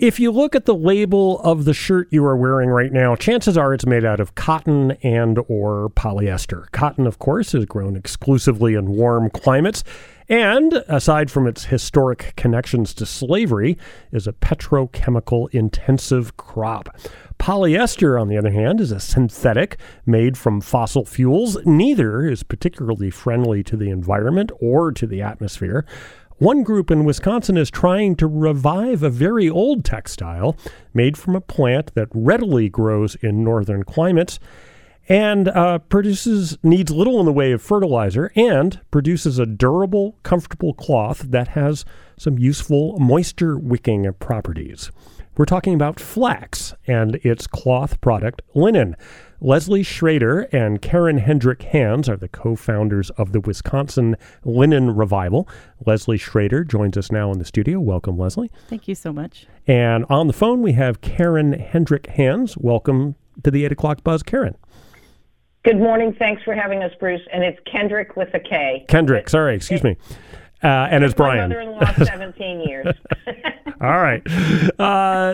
If you look at the label of the shirt you are wearing right now, chances are it's made out of cotton and or polyester. Cotton, of course, is grown exclusively in warm climates, and aside from its historic connections to slavery, is a petrochemical-intensive crop. Polyester, on the other hand, is a synthetic made from fossil fuels. Neither is particularly friendly to the environment or to the atmosphere. One group in Wisconsin is trying to revive a very old textile made from a plant that readily grows in northern climates and needs little in the way of fertilizer and produces a durable, comfortable cloth that has some useful moisture-wicking properties. We're talking about flax and its cloth product, linen. Leslie Schroeder and Karen Kendrick-Hands are the co-founders of the Wisconsin Linen Revival. Leslie Schroeder joins us now in the studio. Welcome, Leslie. Thank you so much. And on the phone, we have Karen Kendrick-Hands. Welcome to the 8 o'clock buzz, Karen. Good morning. Thanks for having us, Bruce. And it's Kendrick with a K. Kendrick. Sorry, excuse me. And it's Brian. My mother-in-law, 17 years. All right.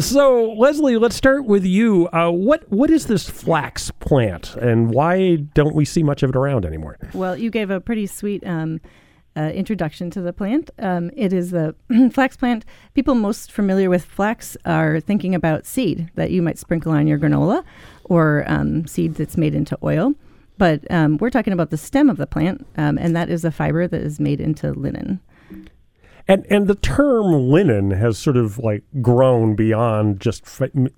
So, Leslie, let's start with you. What is this flax plant, and why don't we see much of it around anymore? Well, you gave a pretty sweet introduction to the plant. It is the flax plant. People most familiar with flax are thinking about seed that you might sprinkle on your granola or seed that's made into oil. But we're talking about the stem of the plant, and that is a fiber that is made into linen. And the term linen has sort of like grown beyond just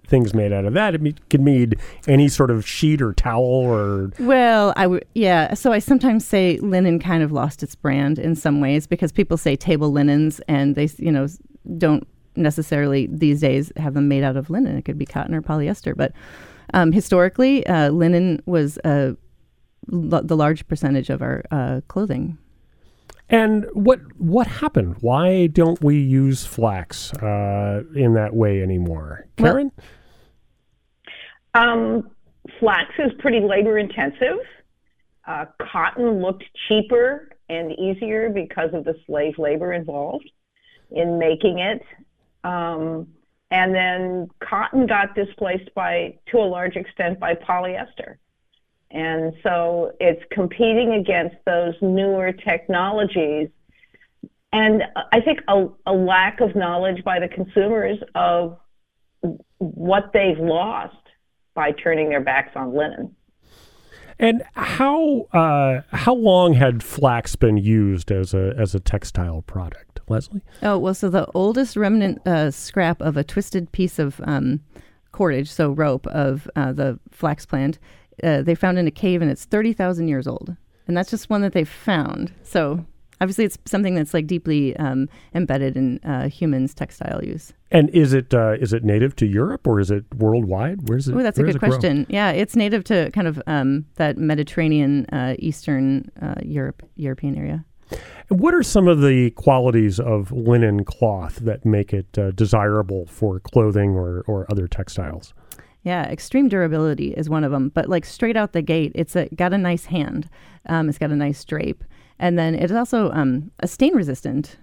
things made out of that. It can mean any sort of sheet or towel or... Well, yeah. So I sometimes say linen kind of lost its brand in some ways because people say table linens and they, you know, don't necessarily these days have them made out of linen. It could be cotton or polyester. But historically, linen was the large percentage of our clothing. And what happened? Why don't we use flax in that way anymore? Karen? Well, flax is pretty labor intensive. Cotton looked cheaper and easier because of the slave labor involved in making it. And then cotton got displaced to a large extent by polyester. And so it's competing against those newer technologies. And I think a lack of knowledge by the consumers of what they've lost by turning their backs on linen. And how long had flax been used as a textile product, Leslie? Oh, well, so the oldest remnant scrap of a twisted piece of cordage, so rope, of the flax plant, they found in a cave, and it's 30,000 years old. And that's just one that they found. So obviously it's something that's like deeply embedded in humans' textile use. And is it native to Europe or is it worldwide? Where's it? Oh, that's a good question. Yeah, it's native to kind of that Mediterranean, Eastern European area. And what are some of the qualities of linen cloth that make it desirable for clothing or other textiles? Yeah, extreme durability is one of them. But like straight out the gate, it's got a nice hand. It's got a nice drape. And then it's also a stain-resistant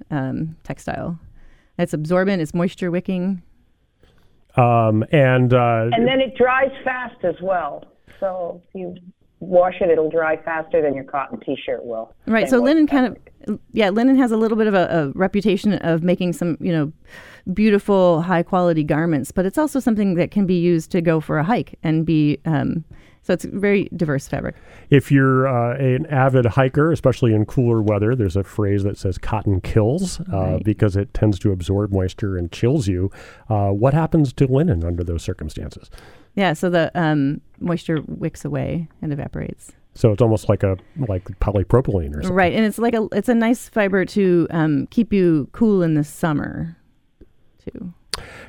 textile. It's absorbent. It's moisture-wicking. And then it dries fast as well. So if you wash it, it'll dry faster than your cotton T-shirt will. Right. So linen linen has a little bit of a reputation of making some, you know, beautiful, high-quality garments, but it's also something that can be used to go for a hike and be, so it's a very diverse fabric. If you're an avid hiker, especially in cooler weather, there's a phrase that says cotton kills right, because it tends to absorb moisture and chills you. What happens to linen under those circumstances? Yeah, so the moisture wicks away and evaporates. So it's almost like polypropylene or something. Right, and it's a nice fiber to keep you cool in the summer.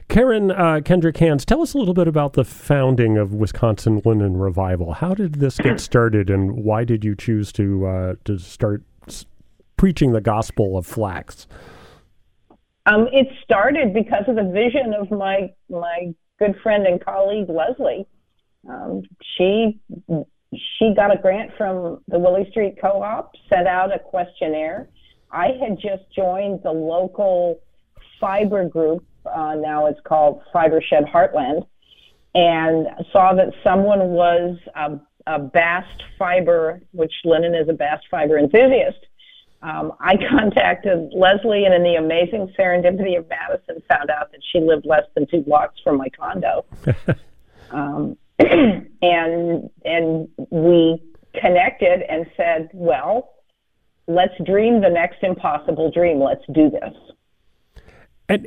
Karen Kendrick-Hands, tell us a little bit about the founding of Wisconsin Linen Revival. How did this get started, and why did you choose to start preaching the gospel of flax? It started because of the vision of my good friend and colleague Leslie. She got a grant from the Willie Street Co-op, sent out a questionnaire. I had just joined the local fiber group now it's called Fiber Shed Heartland, and saw that someone was a bast fiber, which Linen is a bast fiber enthusiast. I contacted Leslie, and in the amazing serendipity of Madison, found out that she lived less than 2 blocks from my condo. And we connected and said, well, let's dream the next impossible dream. Let's do this.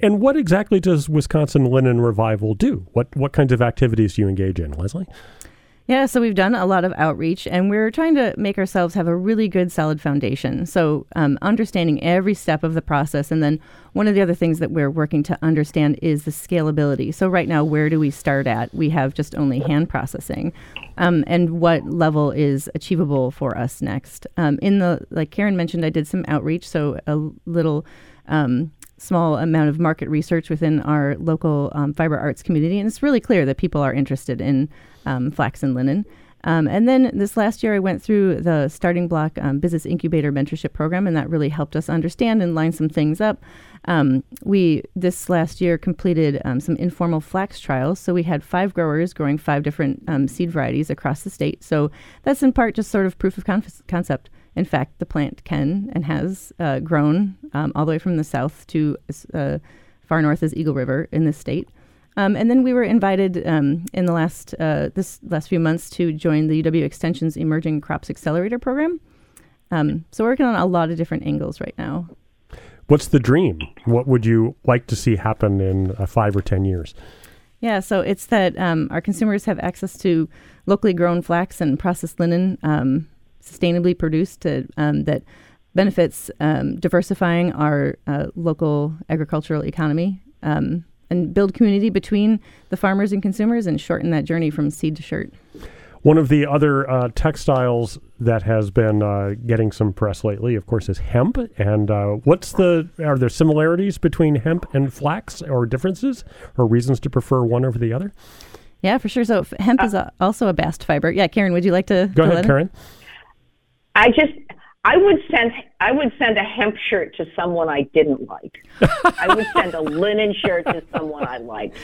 And what exactly does Wisconsin Linen Revival do? What kinds of activities do you engage in, Leslie? Yeah, so we've done a lot of outreach, and we're trying to make ourselves have a really good, solid foundation. So understanding every step of the process. And then one of the other things that we're working to understand is the scalability. So right now, where do we start at? We have just only hand processing. And what level is achievable for us next? Like Karen mentioned, I did some outreach, so a little small amount of market research within our local fiber arts community. And it's really clear that people are interested in flax and linen. And then this last year, I went through the Starting Block Business Incubator Mentorship Program, and that really helped us understand and line some things up. We, this last year, completed some informal flax trials. So we had 5 growers growing 5 different seed varieties across the state. So that's in part just sort of proof of concept. In fact, the plant can and has grown all the way from the south to as far north as Eagle River in this state. And then we were invited in the last few months to join the UW Extension's Emerging Crops Accelerator program. So we're working on a lot of different angles right now. What's the dream? What would you like to see happen in 5 or 10 years? Yeah, so it's that our consumers have access to locally grown flax and processed linen, sustainably produced, that benefits diversifying our local agricultural economy, and build community between the farmers and consumers and shorten that journey from seed to shirt. One of the other textiles that has been getting some press lately, of course, is hemp. And are there similarities between hemp and flax, or differences, or reasons to prefer one over the other? Yeah, for sure. So hemp is also a bast fiber. Yeah, Karen, would you like to go ahead, Karen? I would send a hemp shirt to someone I didn't like. I would send a linen shirt to someone I liked.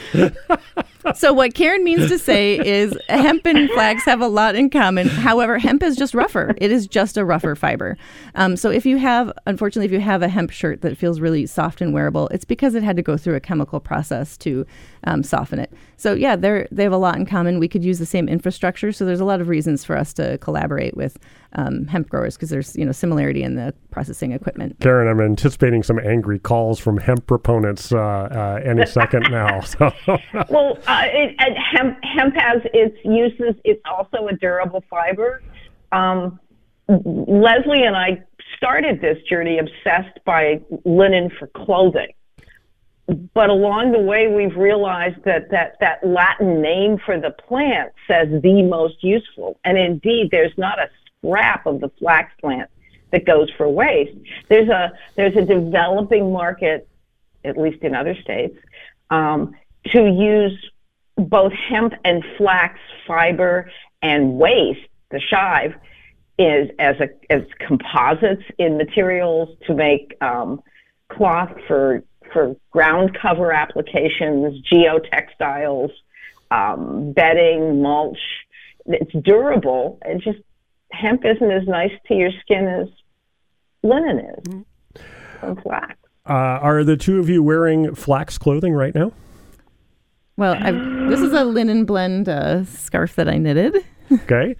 So what Karen means to say is hemp and flax have a lot in common. However, hemp is just rougher. It is just a rougher fiber. So if you have a hemp shirt that feels really soft and wearable, it's because it had to go through a chemical process to soften it. So yeah, they have a lot in common. We could use the same infrastructure. So there's a lot of reasons for us to collaborate with hemp growers, because there's similarity in the processing equipment. Karen, I'm anticipating some angry calls from hemp proponents any second now. So. Well, hemp has its uses. It's also a durable fiber. Leslie and I started this journey obsessed by linen for clothing. But along the way, we've realized that Latin name for the plant says the most useful. And indeed, there's not a scrap of the flax plant that goes for waste. There's a developing market, at least in other states, to use both hemp and flax fiber and waste, the shive, is as composites in materials to make cloth for ground cover applications, geotextiles, bedding, mulch. It's durable. It just, hemp isn't as nice to your skin as linen is. Or flax. Are the two of you wearing flax clothing right now? Well, this is a linen blend scarf that I knitted. Okay.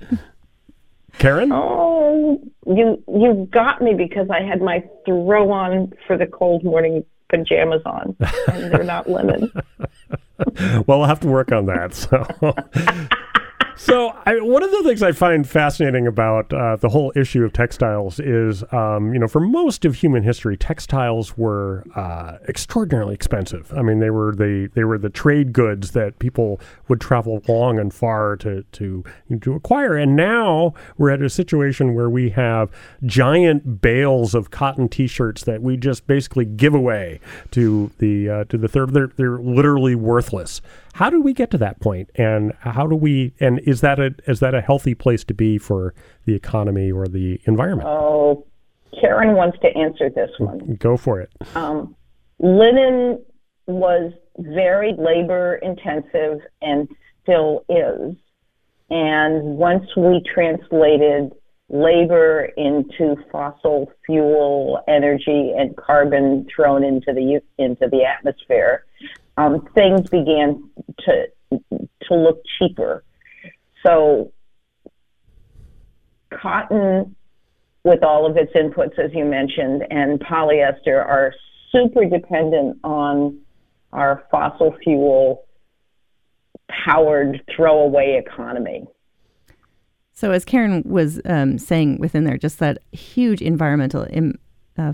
Karen? Oh, you got me because I had my throw-on for the cold morning pajamas on, and they're not linen. Well, I'll have to work on that, so... So one of the things I find fascinating about the whole issue of textiles is, for most of human history, textiles were extraordinarily expensive. I mean, they were the trade goods that people would travel long and far to acquire. And now we're at a situation where we have giant bales of cotton T-shirts that we just basically give away to the third. They're literally worthless. How do we get to that point? And how do we? And is that a healthy place to be for the economy or the environment? Oh, Karen wants to answer this one. Go for it. Linen was very labor intensive and still is. And once we translated labor into fossil fuel energy and carbon thrown into the atmosphere, things began to look cheaper. So cotton, with all of its inputs, as you mentioned, and polyester are super dependent on our fossil fuel powered throwaway economy. So as Karen was saying within there, just that huge environmental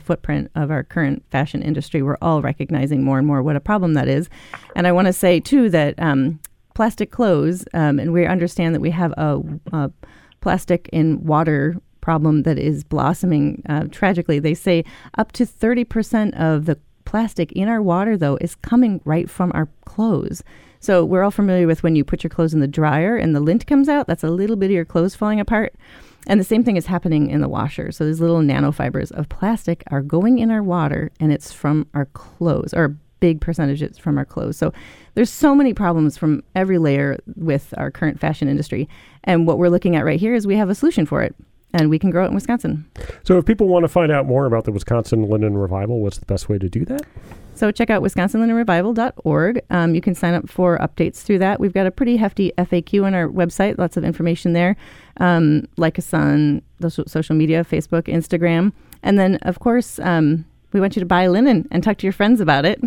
footprint of our current fashion industry, we're all recognizing more and more what a problem that is. And I want to say, too, that plastic clothes, and we understand that we have a plastic in water problem that is blossoming tragically. They say up to 30% of the plastic in our water, though, is coming right from our clothes. So we're all familiar with when you put your clothes in the dryer and the lint comes out, that's a little bit of your clothes falling apart. And the same thing is happening in the washer. So these little nanofibers of plastic are going in our water, and it's from our clothes, or a big percentage is from our clothes. So there's so many problems from every layer with our current fashion industry. And what we're looking at right here is we have a solution for it, and we can grow it in Wisconsin. So if people want to find out more about the Wisconsin Linen Revival, what's the best way to do that? So check out wisconsinlinenrevival.org. You can sign up for updates through that. We've got a pretty hefty FAQ on our website, lots of information there. Like us on the social media, Facebook, Instagram. And then, of course, we want you to buy linen and talk to your friends about it.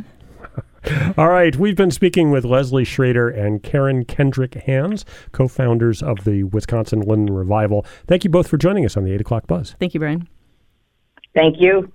All right. We've been speaking with Leslie Schroeder and Karen Kendrick-Hands, co-founders of the Wisconsin Linen Revival. Thank you both for joining us on the 8 o'clock Buzz. Thank you, Brian. Thank you.